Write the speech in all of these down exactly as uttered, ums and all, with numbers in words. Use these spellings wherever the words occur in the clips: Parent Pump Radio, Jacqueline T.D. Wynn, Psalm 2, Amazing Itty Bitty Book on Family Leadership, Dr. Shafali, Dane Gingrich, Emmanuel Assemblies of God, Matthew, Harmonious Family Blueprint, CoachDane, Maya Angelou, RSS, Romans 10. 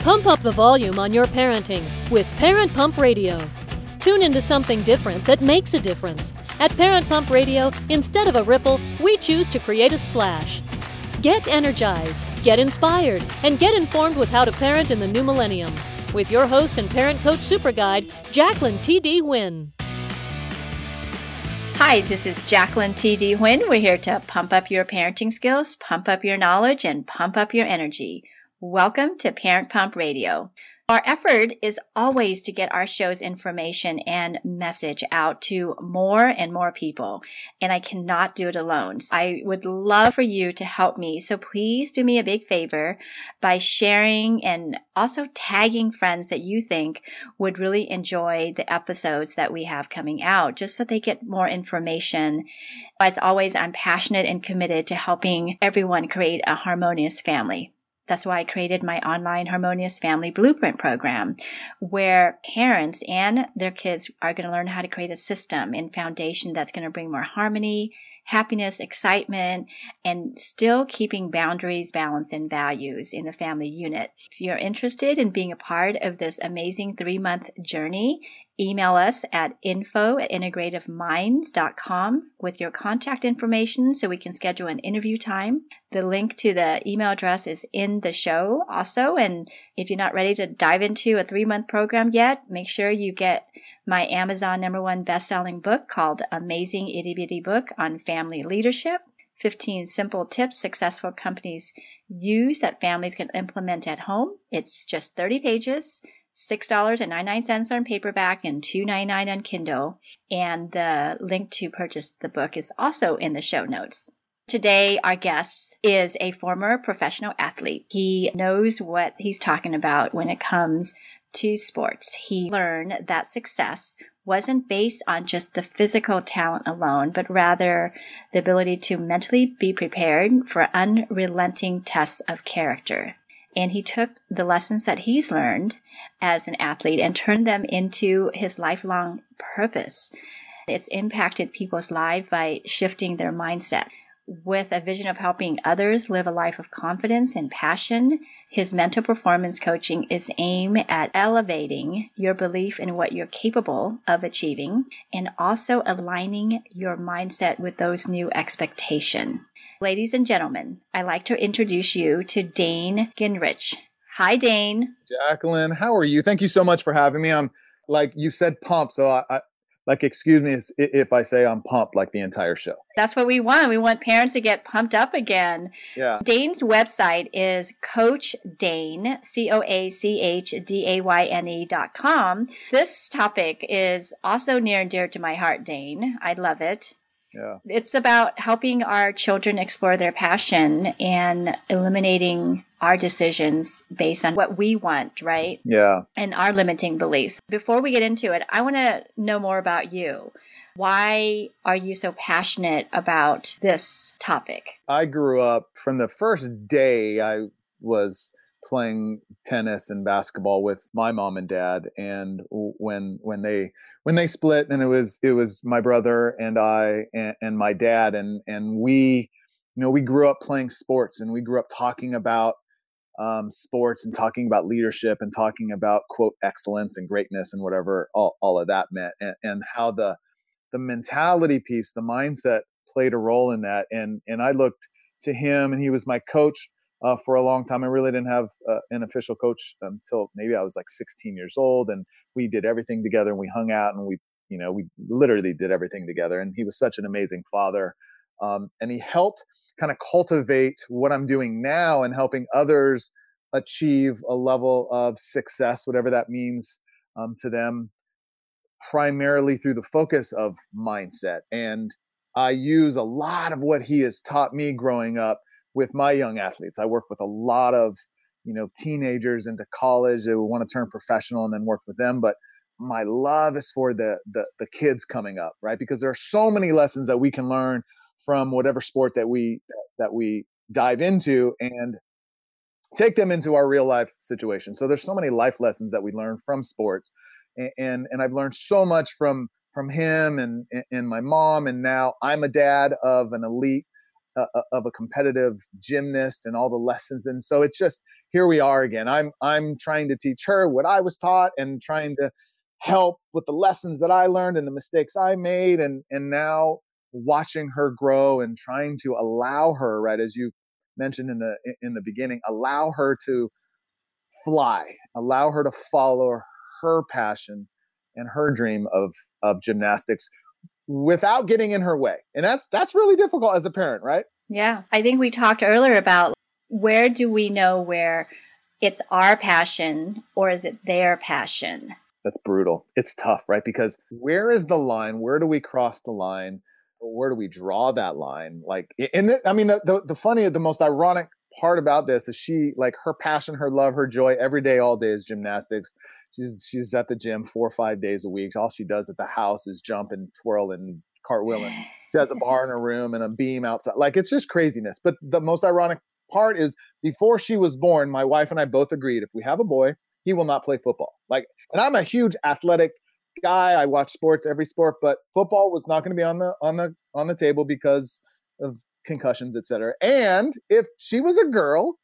Pump up the volume on your parenting with Parent Pump Radio. Tune into something different that makes a difference. At Parent Pump Radio, instead of a ripple, we choose to create a splash. Get energized, get inspired, and get informed with how to parent in the new millennium. With your host and parent coach super guide, Jacqueline T D. Wynn. Hi, this is Jacqueline T D. Wynn. We're here to pump up your parenting skills, pump up your knowledge, and pump up your energy. Welcome to Parent Pump Radio. Our effort is always to get our show's information and message out to more and more people, and I cannot do it alone. So I would love for you to help me, so please do me a big favor by sharing and also tagging friends that you think would really enjoy the episodes that we have coming out, just so they get more information. As always, I'm passionate and committed to helping everyone create a harmonious family. That's why I created my online Harmonious Family Blueprint program, where parents and their kids are going to learn how to create a system and foundation that's going to bring more harmony, happiness, excitement, and still keeping boundaries, balance, and values in the family unit. If you're interested in being a part of this amazing three-month journey, email us at info at integrative minds dot com with your contact information so we can schedule an interview time. The link to the email address is in the show also. And if you're not ready to dive into a three-month program yet, make sure you get my Amazon number one best-selling book called Amazing Itty Bitty Book on Family Leadership. fifteen simple tips successful companies use that families can implement at home. It's just thirty pages. six dollars and ninety-nine cents on paperback and two dollars and ninety-nine cents on Kindle. And the link to purchase the book is also in the show notes. Today, our guest is a former professional athlete. He knows what he's talking about when it comes to sports. He learned that success wasn't based on just the physical talent alone, but rather the ability to mentally be prepared for unrelenting tests of character. And he took the lessons that he's learned as an athlete and turned them into his lifelong purpose. It's impacted people's lives by shifting their mindset. With a vision of helping others live a life of confidence and passion, his mental performance coaching is aimed at elevating your belief in what you're capable of achieving and also aligning your mindset with those new expectations. Ladies and gentlemen, I'd like to introduce you to Dane Gingrich. Hi, Dane. Jacqueline, how are you? Thank you so much for having me. I'm, like you said, pumped. So I, I like, excuse me if I say I'm pumped like the entire show. That's what we want. We want parents to get pumped up again. Yeah. Dane's website is CoachDane, C O A C H D A Y N E dot com. This topic is also near and dear to my heart, Dane. I love it. Yeah. It's about helping our children explore their passion and eliminating our decisions based on what we want, right? Yeah. And our limiting beliefs. Before we get into it, I want to know more about you. Why are you so passionate about this topic? I grew up from the first day I was playing tennis and basketball with my mom and dad. And when, when they, when they split, and it was, it was my brother and I and, and my dad. And, and we, you know, we grew up playing sports, and we grew up talking about um, sports and talking about leadership and talking about, quote, excellence and greatness and whatever all, all of that meant, and, and how the, the mentality piece, the mindset played a role in that. And, and I looked to him, and he was my coach Uh, for a long time. I really didn't have uh, an official coach until maybe I was like sixteen years old, and we did everything together, and we hung out, and we, you know, we literally did everything together. And he was such an amazing father. Um, and he helped kind of cultivate what I'm doing now and helping others achieve a level of success, whatever that means um, to them, primarily through the focus of mindset. And I use a lot of what he has taught me growing up with my young athletes. I work with a lot of, you know, teenagers into college. They want to turn professional and then work with them. But my love is for the, the the kids coming up, right? Because there are so many lessons that we can learn from whatever sport that we that we dive into and take them into our real life situation. So there's so many life lessons that we learn from sports, and and, and I've learned so much from from him and and my mom. And now I'm a dad of an elite uh, of a competitive gymnast and all the lessons. And so it's just, here we are again. I'm I'm trying to teach her what I was taught and trying to help with the lessons that I learned and the mistakes I made. And and now watching her grow and trying to allow her, right, as you mentioned in the in the beginning, allow her to fly, allow her to follow her passion and her dream of of gymnastics without getting in her way. And that's that's really difficult as a parent, right? Yeah. I think we talked earlier about, where do we know where it's our passion or is it their passion? That's brutal. It's tough, right? Because where is the line? Where do we cross the line? Where do we draw that line? Like, and I mean, the, the, the funny, the most ironic part about this is she, like, her passion, her love, her joy every day, all day is gymnastics. She's, she's at the gym four or five days a week. All she does at the house is jump and twirl and cartwheel. And she has a bar in her room and a beam outside. Like, it's just craziness. But the most ironic part is, before she was born, my wife and I both agreed, if we have a boy, he will not play football. Like, and I'm a huge athletic guy. I watch sports, every sport, but football was not going to be on the on the on the table because of concussions, et cetera. And if she was a girl,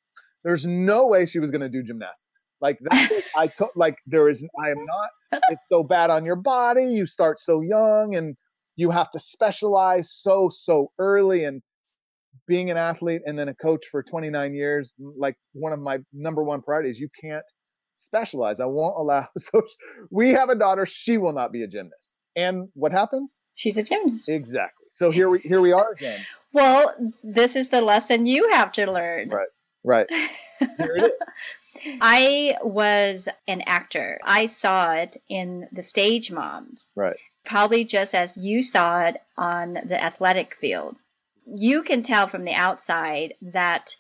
there's no way she was going to do gymnastics. Like that, is, I took like there is. I am not. It's so bad on your body. You start so young, and you have to specialize so so early. And being an athlete and then a coach for twenty-nine years, like one of my number one priorities, you can't specialize. I won't allow. So we have a daughter. She will not be a gymnast. And what happens? She's a gymnast. Exactly. So here we here we are again. Well, this is the lesson you have to learn. Right. Right. Here it is. I was an actor. I saw it in the stage moms. Right. Probably just as you saw it on the athletic field. You can tell from the outside that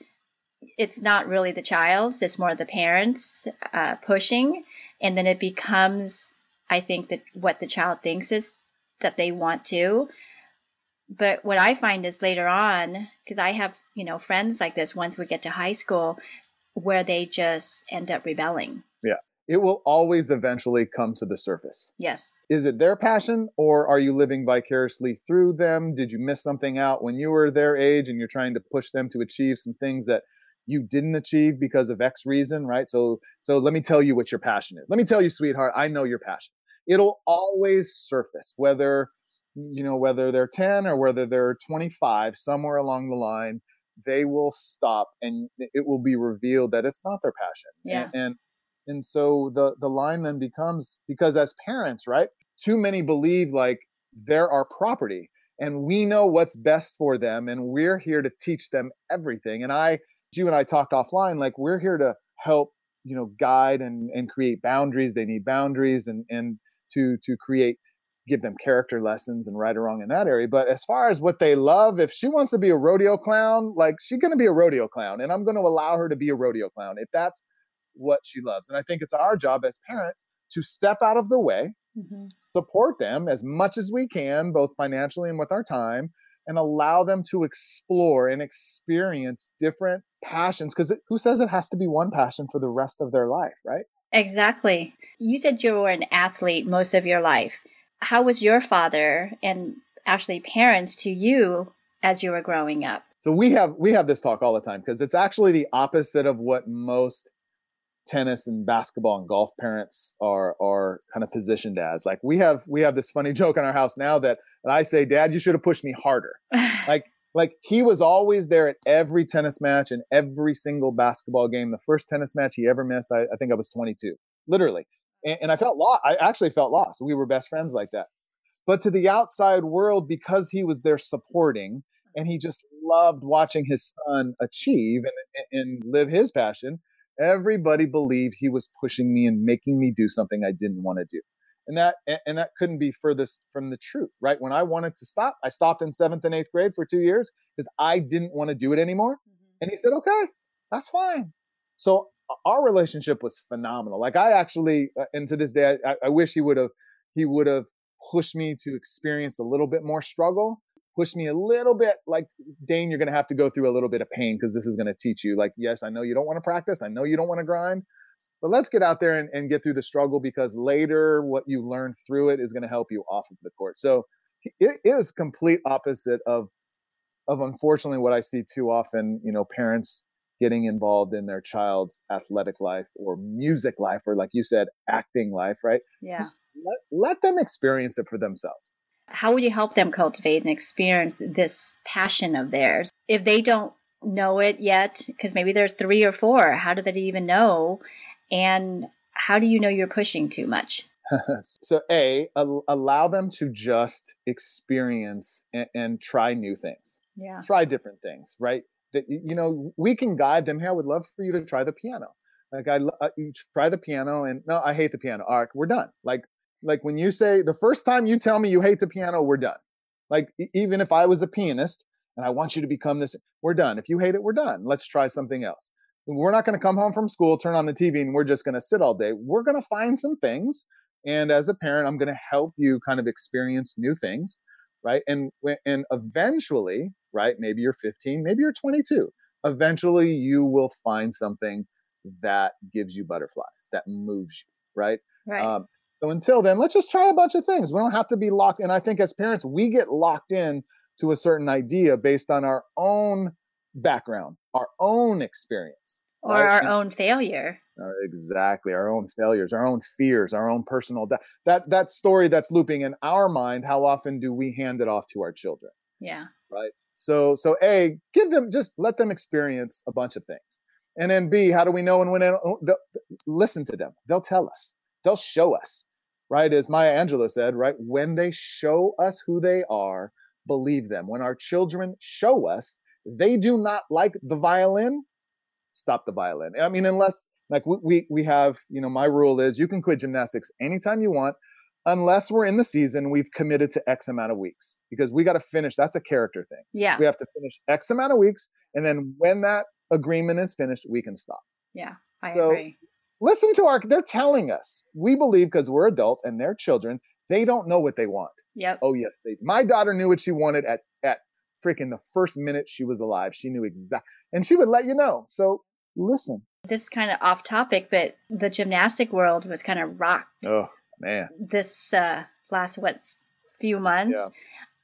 it's not really the child's, it's more the parents uh, pushing. And then it becomes, I think, that what the child thinks is that they want to. But what I find is later on, because I have, you know, friends like this, once we get to high school, where they just end up rebelling. Yeah. It will always eventually come to the surface. Yes. Is it their passion, or are you living vicariously through them? Did you miss something out when you were their age and you're trying to push them to achieve some things that you didn't achieve because of X reason, right? So, so let me tell you what your passion is. Let me tell you, sweetheart, I know your passion. It'll always surface, whether, you know, whether they're ten or whether they're twenty-five, somewhere along the line, they will stop and it will be revealed that it's not their passion. Yeah. And, and And so the, the line then becomes, because as parents, right, too many believe like they're our property and we know what's best for them and we're here to teach them everything. And I, you and I talked offline, like we're here to help, you know, guide and, and create boundaries. They need boundaries and, and to, to create, give them character lessons and right or wrong in that area. But as far as what they love, if she wants to be a rodeo clown, like she's going to be a rodeo clown and I'm going to allow her to be a rodeo clown if that's what she loves. And I think it's our job as parents to step out of the way, mm-hmm. support them as much as we can, both financially and with our time, and allow them to explore and experience different passions. Because who says it has to be one passion for the rest of their life, right? Exactly. You said you were an athlete most of your life. How was your father and actually parents to you as you were growing up? So we have we have this talk all the time because it's actually the opposite of what most tennis and basketball and golf parents are are kind of positioned as. Like we have we have this funny joke in our house now that, that I say, Dad, you should have pushed me harder. like like he was always there at every tennis match and every single basketball game. The first tennis match he ever missed, I, I think I was twenty-two, literally. And, and I felt lost. I actually felt lost. We were best friends like that. But to the outside world, because he was there supporting and he just loved watching his son achieve and, and live his passion, everybody believed he was pushing me and making me do something I didn't want to do. And that and that couldn't be furthest from the truth, right? When I wanted to stop, I stopped in seventh and eighth grade for two years because I didn't want to do it anymore. Mm-hmm. And he said, okay, that's fine. So our relationship was phenomenal. Like I actually, and to this day, I, I wish he would have, he would have pushed me to experience a little bit more struggle, pushed me a little bit like, Dane, you're going to have to go through a little bit of pain because this is going to teach you. Like, yes, I know you don't want to practice. I know you don't want to grind, but let's get out there and, and get through the struggle because later what you learn through it is going to help you off of the court. So it, it was complete opposite of of, unfortunately, what I see too often, you know, parents getting involved in their child's athletic life or music life, or like you said, acting life, right? Yeah. Just let, let them experience it for themselves. How would you help them cultivate and experience this passion of theirs? If they don't know it yet, because maybe there's three or four, how do they even know? And how do you know you're pushing too much? So A, al- allow them to just experience and, and try new things. Yeah. Try different things, right? That, you know, we can guide them. Hey, I would love for you to try the piano. Like I, I you try the piano and no, I hate the piano. All right, we're done. Like, like when you say the first time you tell me you hate the piano, we're done. Like even if I was a pianist and I want you to become this, we're done. If you hate it, we're done. Let's try something else. We're not going to come home from school, turn on the T V, and we're just going to sit all day. We're going to find some things. And as a parent, I'm going to help you kind of experience new things, right? And and eventually, right, maybe you're fifteen, maybe you're twenty-two. Eventually, you will find something that gives you butterflies, that moves you, right? Right. Um, so until then, let's just try a bunch of things. We don't have to be locked. And I think as parents, we get locked in to a certain idea based on our own background, our own experience. Or right? Our own failure. Exactly. Our own failures, our own fears, our own personal death. That that story that's looping in our mind, how often do we hand it off to our children? Yeah. Right. So, so A, give them, just let them experience a bunch of things. And then B, how do we know? And when listen to them, they'll tell us, they'll show us, right? As Maya Angelou said, right? When they show us who they are, believe them. When our children show us they do not like the violin, stop the violin. I mean, unless like we we have, you know, my rule is you can quit gymnastics anytime you want, unless we're in the season we've committed to X amount of weeks, because we got to finish. That's a character thing. Yeah, we have to finish X amount of weeks, and then when that agreement is finished, we can stop. Yeah, I so agree. Listen to our. They're telling us. We believe because we're adults and they're children. They don't know what they want. Yep. Oh yes, they. My daughter knew what she wanted at at freaking the first minute she was alive. She knew exactly, and she would let you know. So. Listen. This is kind of off topic, but the gymnastic world was kind of rocked. Oh, man. This uh, last, what, few months.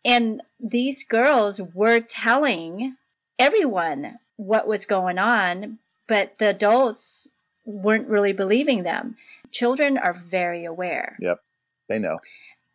Yeah. And these girls were telling everyone what was going on, but the adults weren't really believing them. Children are very aware. Yep. They know.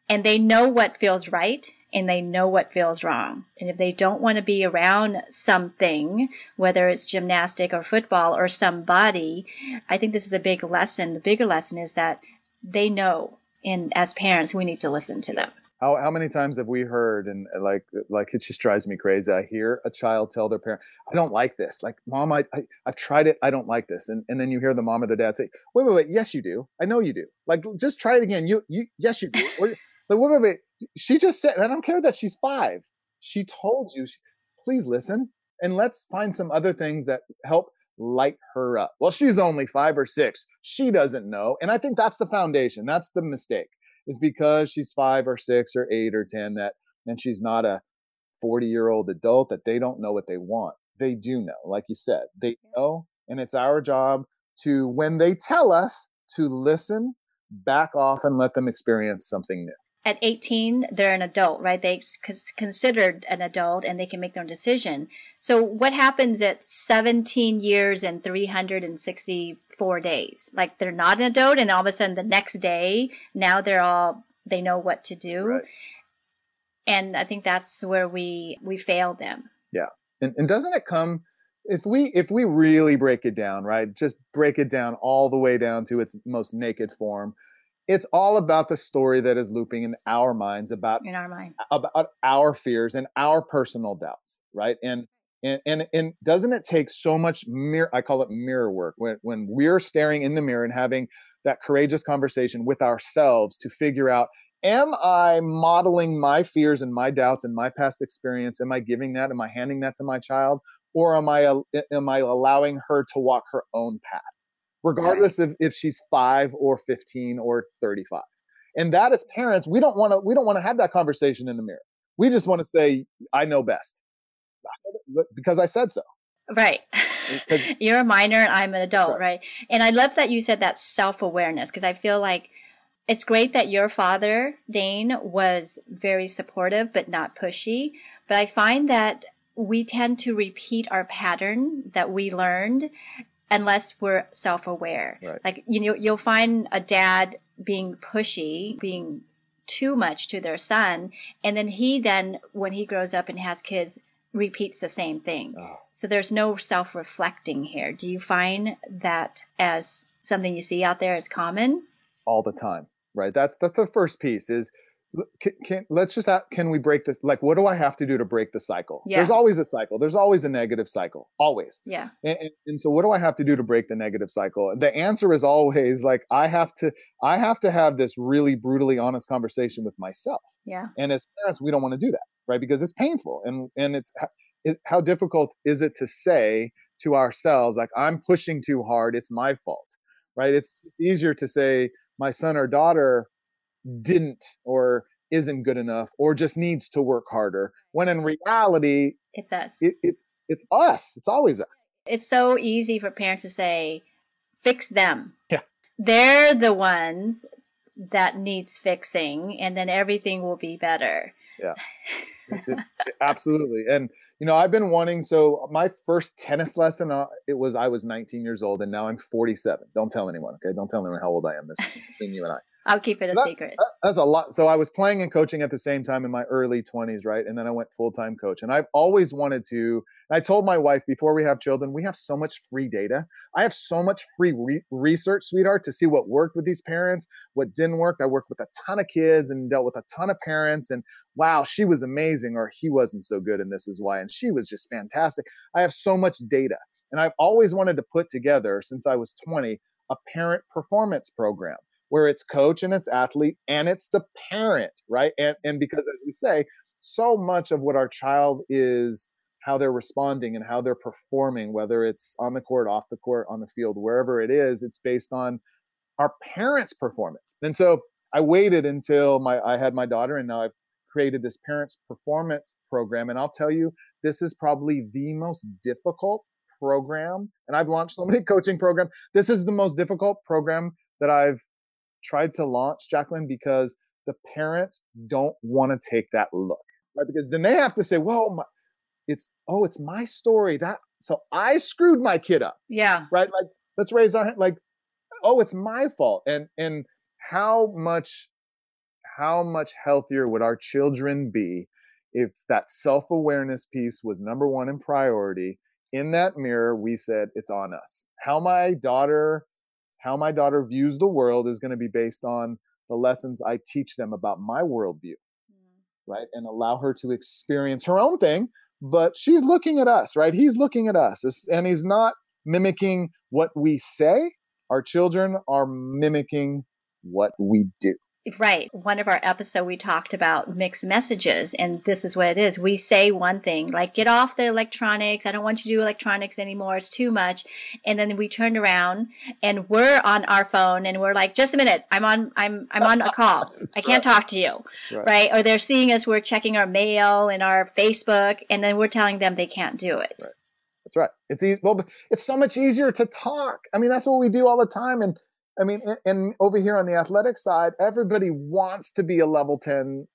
And they know what feels right, and they know what feels wrong. And if they don't want to be around something, whether it's gymnastic or football or somebody, I think this is the big lesson. The bigger lesson is that they know. And as parents, we need to listen to them. How how many times have we heard, and like, like it just drives me crazy. I hear a child tell their parent, I don't like this. Like, mom, I, I, I've tried it. I don't like this. And and then you hear the mom or the dad say, wait, wait, wait. Yes, you do. I know you do. Like, just try it again. You, you, yes, you do. Or, like, wait, wait, wait. She just said, and I don't care that she's five. She told you, she, please listen, and let's find some other things that help light her up. Well, she's only five or six. She doesn't know. And I think that's the foundation. That's the mistake, is because she's five or six or eight or ten, that, and she's not a forty-year-old adult, that they don't know what they want. They do know, like you said, they know. And it's our job to, when they tell us, to listen, back off, and let them experience something new. At eighteen, they're an adult, right? They're considered an adult and they can make their own decision. So what happens at seventeen years and three hundred sixty-four days? Like, they're not an adult, and all of a sudden the next day, now they're all, they know what to do. Right. And I think that's where we, we fail them. Yeah. And, and doesn't it come, if we, if we really break it down, right? Just break it down all the way down to its most naked form. It's all about the story that is looping in our minds about, in our mind. about our fears and our personal doubts, right? And, and and and doesn't it take so much mirror? I call it mirror work. When when we're staring in the mirror and having that courageous conversation with ourselves to figure out, am I modeling my fears and my doubts and my past experience? Am I giving that? Am I handing that to my child? Or am I am I allowing her to walk her own path? Regardless of if she's five or fifteen or thirty-five. And that, as parents, we don't want to, we don't want to have that conversation in the mirror. We just want to say, I know best because I said so. Right. You're a minor and I'm an adult, right. right? And I love that you said that self-awareness, because I feel like it's great that your father, Dane, was very supportive, but not pushy. But I find that we tend to repeat our pattern that we learned unless we're self-aware. Right. Like, you know, you'll find a dad being pushy, being too much to their son. And then he then, when he grows up and has kids, repeats the same thing. Oh. So there's no self-reflecting here. Do you find that as something you see out there as common? All the time, right? That's, that's the first piece is, Can, can, let's just ask, can we break this? Like, what do I have to do to break the cycle? Yeah. There's always a cycle. There's always a negative cycle. Always. Yeah. And, and, and so what do I have to do to break the negative cycle? The answer is always like, I have to, I have to have this really brutally honest conversation with myself. Yeah. And as parents, we don't want to do that, right? Because it's painful. And, and it's it, how difficult is it to say to ourselves, like, I'm pushing too hard. It's my fault, right? It's easier to say my son or daughter didn't or isn't good enough or just needs to work harder, when in reality it's us. It, it's it's us. It's always us. It's so easy for parents to say, fix them. Yeah. They're the ones that needs fixing, and then everything will be better. Yeah. it, it, absolutely. And you know, I've been wanting, so my first tennis lesson, uh, it was, I was nineteen years old, and now I'm forty-seven. Don't tell anyone. Okay. Don't tell anyone how old I am. This between you and I. I'll keep it a that, secret. That, that's a lot. So I was playing and coaching at the same time in my early twenties, right? And then I went full-time coach. And I've always wanted to, I told my wife before we have children, we have so much free data. I have so much free re- research, sweetheart, to see what worked with these parents, what didn't work. I worked with a ton of kids and dealt with a ton of parents, and wow, she was amazing, or he wasn't so good, and this is why, and she was just fantastic. I have so much data. And I've always wanted to put together, since I was twenty, a parent performance program where it's coach and it's athlete and it's the parent, right? And, and because, as we say, so much of what our child is, how they're responding and how they're performing, whether it's on the court, off the court, on the field, wherever it is, it's based on our parents' performance. And so I waited until my I had my daughter, and now I've created this parents' performance program. And I'll tell you, this is probably the most difficult program. And I've launched so many coaching programs. This is the most difficult program that I've tried to launch, Jacqueline, because the parents don't want to take that look, right? Because then they have to say, well, my, it's, oh, it's my story that, so I screwed my kid up. Yeah. Right. Like, let's raise our hand. Like, oh, it's my fault. And, and how much, how much healthier would our children be if that self-awareness piece was number one in priority? In that mirror, we said, it's on us. How my daughter How my daughter views the world is going to be based on the lessons I teach them about my worldview, mm-hmm. right? And allow her to experience her own thing, but she's looking at us, right? He's looking at us, and he's not mimicking what we say. Our children are mimicking what we do. Right. One of our episodes, we talked about mixed messages, and this is what it is. We say one thing, like, get off the electronics. I don't want you to do electronics anymore. It's too much. And then we turn around and we're on our phone and we're like, just a minute. I'm on, I'm, I'm on a call. I can't talk to you. Right. right. Or they're seeing us. We're checking our mail and our Facebook, and then we're telling them they can't do it. Right. That's right. It's easy. Well, it's so much easier to talk. I mean, that's what we do all the time. And I mean, and over here on the athletic side, everybody wants to be a level ten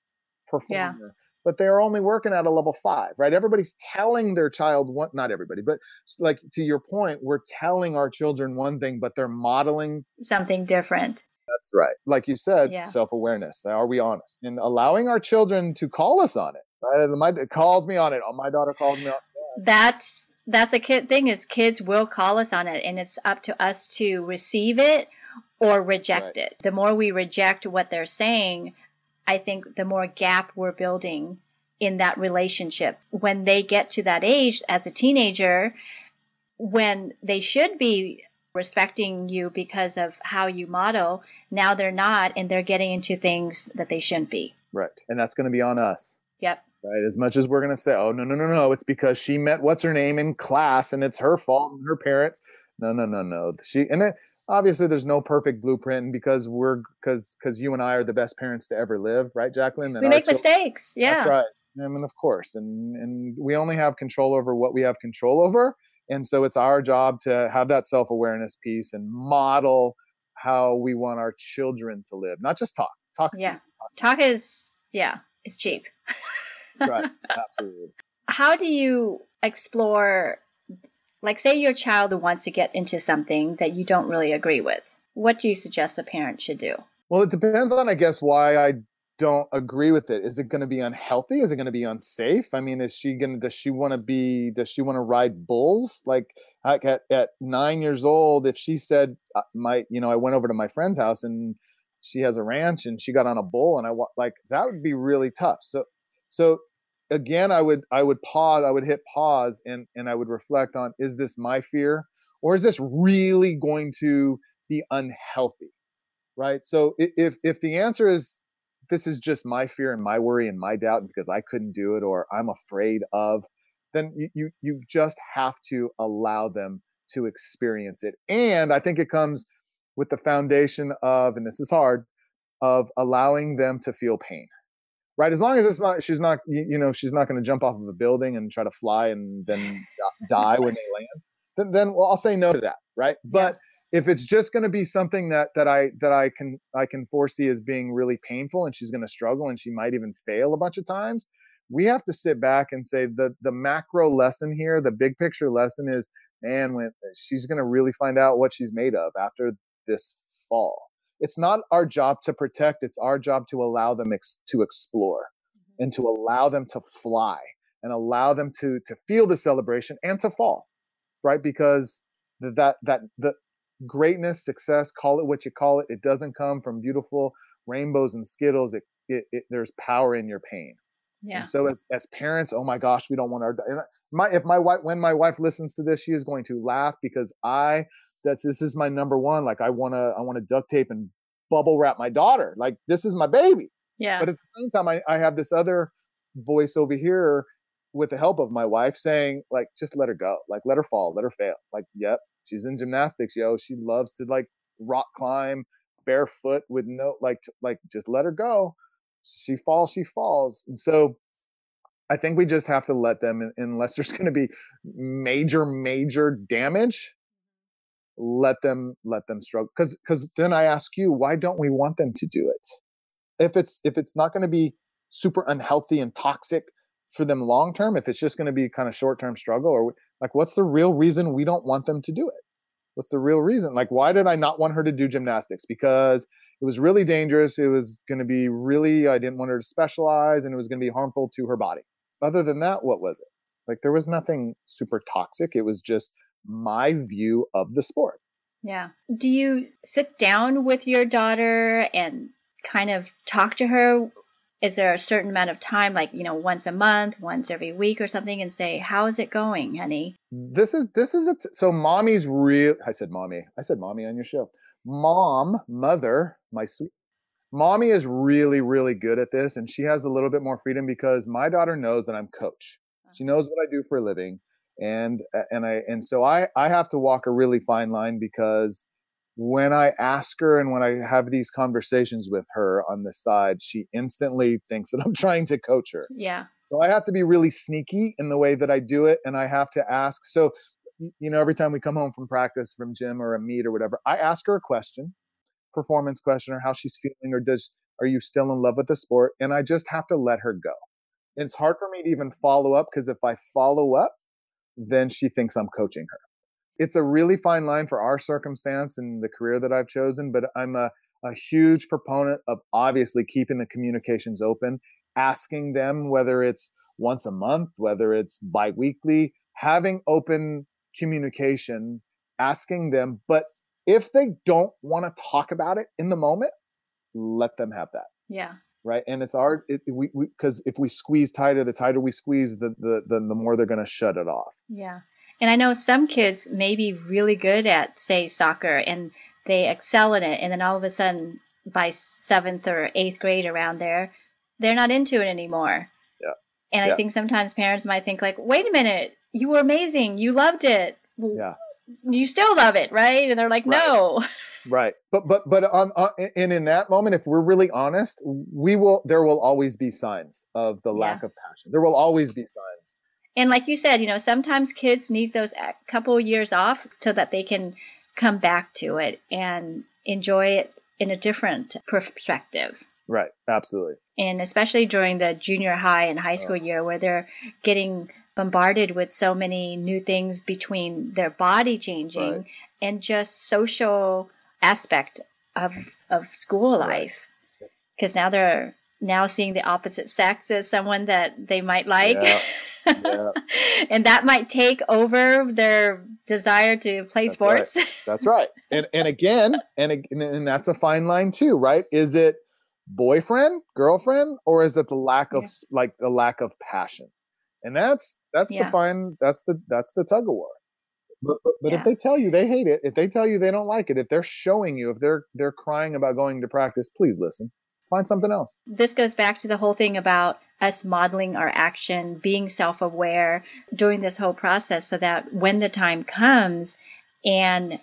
performer, yeah. but they're only working at a level five, right? Everybody's telling their child one, not everybody, but like to your point, we're telling our children one thing, but they're modeling something different. That's right. Like you said, yeah. self-awareness. Are we honest? And allowing our children to call us on it. Right? My it calls me on it. Oh, my daughter called me on it. That's, that's the kid thing is kids will call us on it, and it's up to us to receive it or reject right. it. The more we reject what they're saying, I think the more gap we're building in that relationship. When they get to that age as a teenager, when they should be respecting you because of how you model, now they're not, and they're getting into things that they shouldn't be. Right. And that's going to be on us. Yep. Right. As much as we're going to say, oh, no, no, no, no, it's because she met what's her name in class and it's her fault and her parents. No, no, no, no. She, and it, obviously, there's no perfect blueprint, and because we're because because you and I are the best parents to ever live, right, Jacqueline? And we make children, mistakes, yeah. That's right. I mean, of course, and and we only have control over what we have control over, and so it's our job to have that self-awareness piece and model how we want our children to live, not just talk. Talk, yeah. Talk, talk is yeah, it's cheap. That's right, absolutely. how do you explore, like say your child wants to get into something that you don't really agree with? What do you suggest a parent should do? Well, it depends on, I guess, why I don't agree with it. Is it going to be unhealthy? Is it going to be unsafe? I mean, is she going to, does she want to be, does she want to ride bulls? Like at, at nine years old, if she said, my, you know, I went over to my friend's house and she has a ranch and she got on a bull, and I want, like, that would be really tough. So, so again, I would, I would pause, I would hit pause and, and I would reflect on, is this my fear, or is this really going to be unhealthy? Right. So if, if the answer is, this is just my fear and my worry and my doubt because I couldn't do it, or I'm afraid of, then you, you, you just have to allow them to experience it. And I think it comes with the foundation of, and this is hard, of allowing them to feel pain, right? As long as it's not, she's not, you, you know, she's not going to jump off of a building and try to fly and then die when they land, then, then well, I'll say no to that. Right. But yeah. If it's just going to be something that that I that I can I can foresee as being really painful, and she's going to struggle and she might even fail a bunch of times, we have to sit back and say the the macro lesson here, the big picture lesson is, man, when she's going to really find out what she's made of after this fall. It's not our job to protect; it's our job to allow them ex- to explore, mm-hmm. and to allow them to fly, and allow them to to feel the celebration and to fall, right? Because that that the greatness, success, call it what you call it, it doesn't come from beautiful rainbows and Skittles. It, it, it there's power in your pain. Yeah. And so as, as parents, oh my gosh, we don't want our, and my, if my wife, when my wife listens to this, she is going to laugh because I, that's, this is my number one. Like I want to, I want to duct tape and bubble wrap my daughter. Like this is my baby. Yeah. But at the same time, I, I have this other voice over here with the help of my wife saying, like, just let her go, like, let her fall, let her fail. Like, yep. She's in gymnastics, yo. She loves to like rock climb barefoot with no, like, t- like just let her go. She falls, she falls. And so I think we just have to let them, unless there's going to be major, major damage, let them, let them struggle. Cause, cause then I ask you, why don't we want them to do it? If it's, if it's not going to be super unhealthy and toxic for them long-term, if it's just going to be kind of short-term struggle, or like, what's the real reason we don't want them to do it? What's the real reason? Like, why did I not want her to do gymnastics? Because it was really dangerous. It was going to be really, I didn't want her to specialize, and it was going to be harmful to her body. Other than that, what was it? Like, there was nothing super toxic. It was just my view of the sport. Yeah. Do you sit down with your daughter and kind of talk to her? Is there a certain amount of time, like, you know, once a month, once every week or something, and say, how is it going, honey? This is, this is, a t- so mommy's real, I said mommy, I said mommy on your show. Mom, mother, my sweet, mommy is really, really good at this. And she has a little bit more freedom because my daughter knows that I'm coach. She knows what I do for a living. And, and I, and so I, I have to walk a really fine line, because when I ask her and when I have these conversations with her on the side, she instantly thinks that I'm trying to coach her. Yeah. So I have to be really sneaky in the way that I do it. And I have to ask. So, you know, every time we come home from practice, from gym or a meet or whatever, I ask her a question, performance question, or how she's feeling, or does, are you still in love with the sport? And I just have to let her go. And it's hard for me to even follow up, because if I follow up, then she thinks I'm coaching her. It's a really fine line for our circumstance and the career that I've chosen, but I'm a, a huge proponent of obviously keeping the communications open, asking them whether it's once a month, whether it's biweekly, having open communication, asking them. But if they don't want to talk about it in the moment, let them have that. Yeah. Right. And it's our, it, we, we, cause if we squeeze tighter, the tighter we squeeze, the, the, the, the more they're going to shut it off. Yeah. And I know some kids may be really good at, say, soccer, and they excel in it. And then all of a sudden, by seventh or eighth grade around there, they're not into it anymore. Yeah. And yeah. I think sometimes parents might think like, wait a minute, you were amazing. You loved it. Yeah. You still love it, right? And they're like, right. No. Right. But but but on, on and in that moment, if we're really honest, we will. There will always be signs of the lack yeah. of passion. There will always be signs. And like you said, you know, sometimes kids need those couple years off so that they can come back to it and enjoy it in a different perspective. Right. Absolutely. And especially during the junior high and high school oh. year where they're getting bombarded with so many new things between their body changing right. and just social aspect of of school life. Because right. yes. now they're now seeing the opposite sex as someone that they might like. Yeah. Yeah. And that might take over their desire to play that's sports. Right. That's right. And and again, and and that's a fine line too, right? Is it boyfriend, girlfriend, or is it the lack of yeah. like the lack of passion? And that's that's yeah. the fine. That's the that's the tug of war. But but, but yeah. if they tell you they hate it, if they tell you they don't like it, if they're showing you, if they're they're crying about going to practice, please listen. Find something else. This goes back to the whole thing about us modeling our action, being self-aware during this whole process so that when the time comes and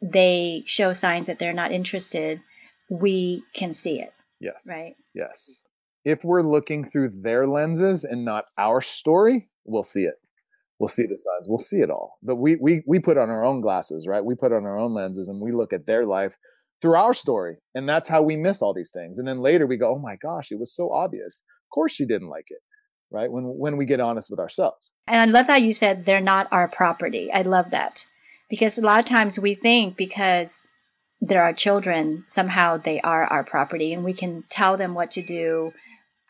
they show signs that they're not interested, we can see it. Yes. Right? Yes. If we're looking through their lenses and not our story, we'll see it. We'll see the signs. We'll see it all. But we we we put on our own glasses, right? We put on our own lenses and we look at their life through our story. And that's how we miss all these things. And then later we go, oh my gosh, it was so obvious. Of course she didn't like it, right? When when we get honest with ourselves. And I love how you said they're not our property. I love that. Because a lot of times we think because they're our children, somehow they are our property. And we can tell them what to do,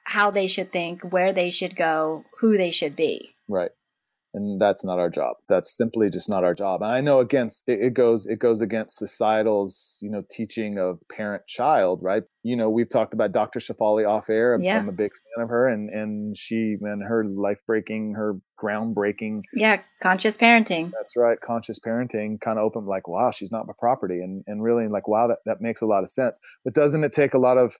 how they should think, where they should go, who they should be. Right. And that's not our job. That's simply just not our job. And I know against it, it goes it goes against societal's, you know, teaching of parent-child, right? You know, we've talked about Doctor Shafali off air. I'm, yeah. I'm a big fan of her, and and she and her life-breaking, her groundbreaking, yeah, conscious parenting. That's right, conscious parenting. Kind of opened like, wow, she's not my property, and and really like, wow, that that makes a lot of sense. But doesn't it take a lot of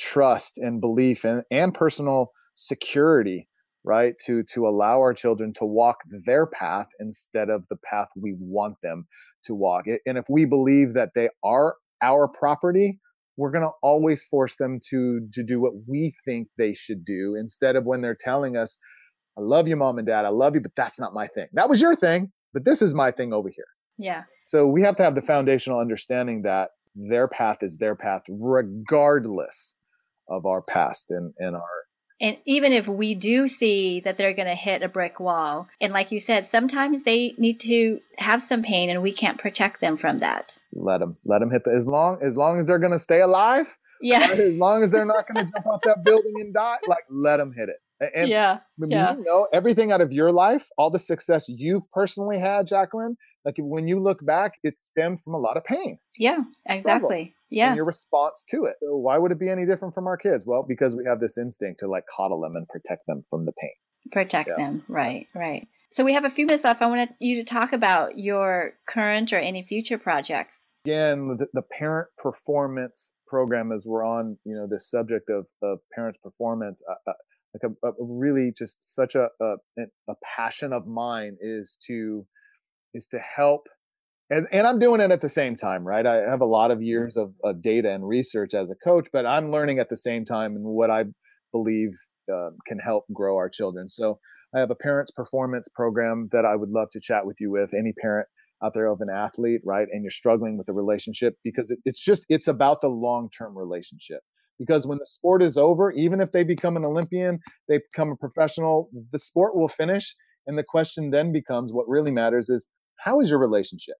trust and belief and and personal security? Right? To, to allow our children to walk their path instead of the path we want them to walk. And if we believe that they are our property, we're going to always force them to, to do what we think they should do instead of when they're telling us, I love you, mom and dad. I love you, but that's not my thing. That was your thing, but this is my thing over here. Yeah. So we have to have the foundational understanding that their path is their path, regardless of our past and, and our, and even if we do see that they're going to hit a brick wall, and like you said, sometimes they need to have some pain and we can't protect them from that. Let them, let them hit the, as long, as long as they're going to stay alive. Yeah. Right? As long as they're not going to jump off that building and die, like let them hit it. And yeah. yeah. You know, everything out of your life, all the success you've personally had, Jacqueline, like when you look back, it stemmed from a lot of pain. Yeah, exactly. Trouble. Yeah. And your response to it. So why would it be any different from our kids? Well, because we have this instinct to like coddle them and protect them from the pain. Protect yeah. them. Right, right. So we have a few minutes left. I want you to talk about your current or any future projects. Again, the, the parent performance program, as we're on, you know, this subject of, of parents' performance, uh, uh, like a, a really just such a, a, a passion of mine is to is to help. And, and I'm doing it at the same time, right? I have a lot of years of, of data and research as a coach, but I'm learning at the same time and what I believe uh, can help grow our children. So I have a parents performance program that I would love to chat with you with, any parent out there of an athlete, right? And you're struggling with the relationship because it, it's just, it's about the long-term relationship. Because when the sport is over, even if they become an Olympian, they become a professional, the sport will finish. And the question then becomes, what really matters is, how is your relationship?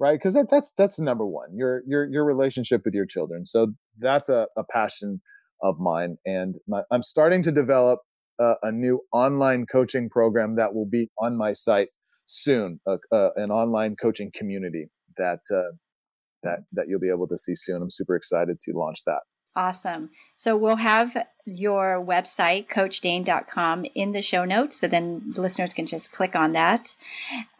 Right, because that, that's that's number one, your your your relationship with your children. So that's a, a passion of mine, and my, I'm starting to develop a, a new online coaching program that will be on my site soon, uh, uh, an online coaching community that uh, that that you'll be able to see soon. I'm super excited to launch that. Awesome. So we'll have your website, coach dane dot com, in the show notes. So then listeners can just click on that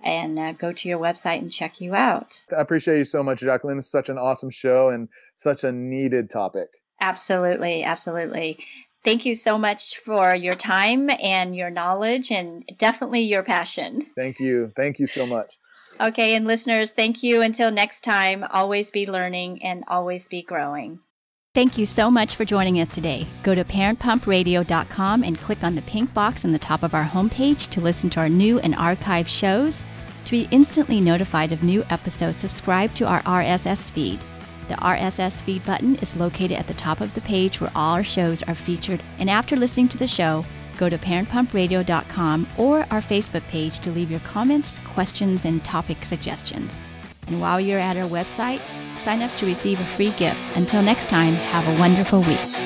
and uh, go to your website and check you out. I appreciate you so much, Jacqueline. It's such an awesome show and such a needed topic. Absolutely. Absolutely. Thank you so much for your time and your knowledge and definitely your passion. Thank you. Thank you so much. Okay. And listeners, thank you. Until next time, always be learning and always be growing. Thank you so much for joining us today. Go to parent pump radio dot com and click on the pink box on the top of our homepage to listen to our new and archived shows. To be instantly notified of new episodes, subscribe to our R S S feed. The R S S feed button is located at the top of the page where all our shows are featured. And after listening to the show, go to parent pump radio dot com or our Facebook page to leave your comments, questions, and topic suggestions. And while you're at our website, sign up to receive a free gift. Until next time, have a wonderful week.